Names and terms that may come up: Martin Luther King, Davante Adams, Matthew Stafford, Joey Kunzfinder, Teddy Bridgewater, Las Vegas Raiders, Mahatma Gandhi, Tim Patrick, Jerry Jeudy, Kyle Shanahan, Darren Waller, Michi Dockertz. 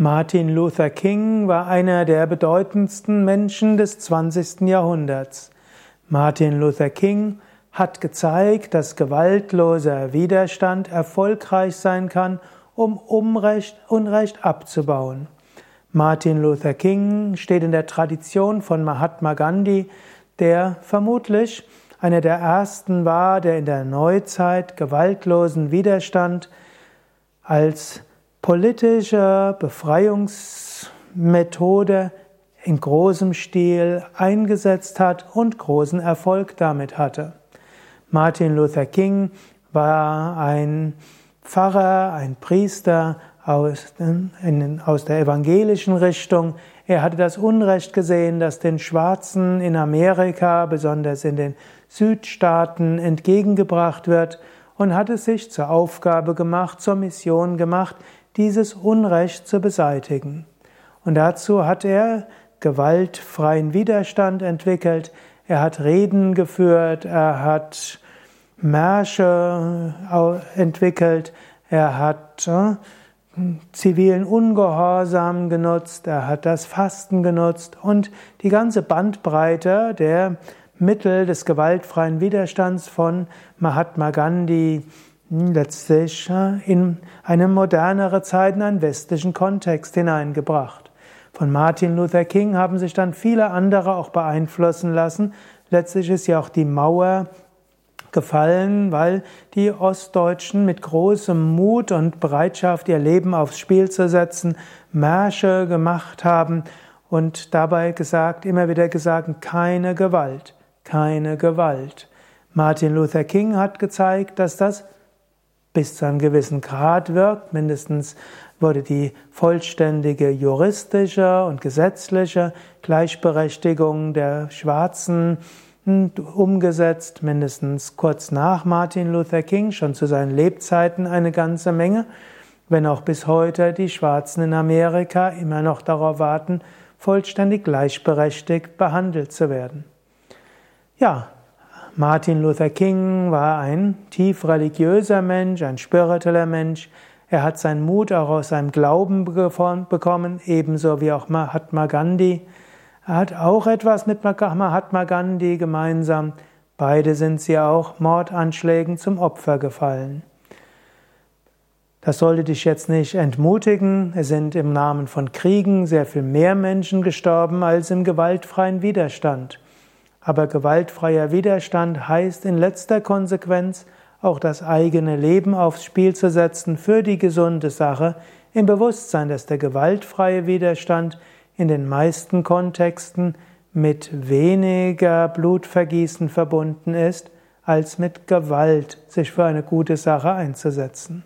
Martin Luther King war einer der bedeutendsten Menschen des 20. Jahrhunderts. Martin Luther King hat gezeigt, dass gewaltloser Widerstand erfolgreich sein kann, um Unrecht abzubauen. Martin Luther King steht in der Tradition von Mahatma Gandhi, der vermutlich einer der ersten war, der in der Neuzeit gewaltlosen Widerstand als politische Befreiungsmethode in großem Stil eingesetzt hat und großen Erfolg damit hatte. Martin Luther King war ein Pfarrer, ein Priester aus der evangelischen Richtung. Er hatte das Unrecht gesehen, das den Schwarzen in Amerika, besonders in den Südstaaten, entgegengebracht wird und hat es sich zur Aufgabe gemacht, zur Mission gemacht, dieses Unrecht zu beseitigen. Und dazu hat er gewaltfreien Widerstand entwickelt, er hat Reden geführt, er hat Märsche entwickelt, er hat zivilen Ungehorsam genutzt, er hat das Fasten genutzt und die ganze Bandbreite der Mittel des gewaltfreien Widerstands von Mahatma Gandhi letztlich in eine modernere Zeit, in einen westlichen Kontext hineingebracht. Von Martin Luther King haben sich dann viele andere auch beeinflussen lassen. Letztlich ist ja auch die Mauer gefallen, weil die Ostdeutschen mit großem Mut und Bereitschaft, ihr Leben aufs Spiel zu setzen, Märsche gemacht haben und dabei immer wieder gesagt, keine Gewalt, keine Gewalt. Martin Luther King hat gezeigt, dass das bis zu einem gewissen Grad wirkt. Mindestens wurde die vollständige juristische und gesetzliche Gleichberechtigung der Schwarzen umgesetzt, mindestens kurz nach Martin Luther King, schon zu seinen Lebzeiten eine ganze Menge, wenn auch bis heute die Schwarzen in Amerika immer noch darauf warten, vollständig gleichberechtigt behandelt zu werden. Ja, Martin Luther King war ein tief religiöser Mensch, ein spiritueller Mensch. Er hat seinen Mut auch aus seinem Glauben bekommen, ebenso wie auch Mahatma Gandhi. Er hat auch etwas mit Mahatma Gandhi gemeinsam. Beide sind sie auch Mordanschlägen zum Opfer gefallen. Das sollte dich jetzt nicht entmutigen. Es sind im Namen von Kriegen sehr viel mehr Menschen gestorben als im gewaltfreien Widerstand. Aber gewaltfreier Widerstand heißt in letzter Konsequenz, auch das eigene Leben aufs Spiel zu setzen für die gesunde Sache, im Bewusstsein, dass der gewaltfreie Widerstand in den meisten Kontexten mit weniger Blutvergießen verbunden ist, als mit Gewalt sich für eine gute Sache einzusetzen.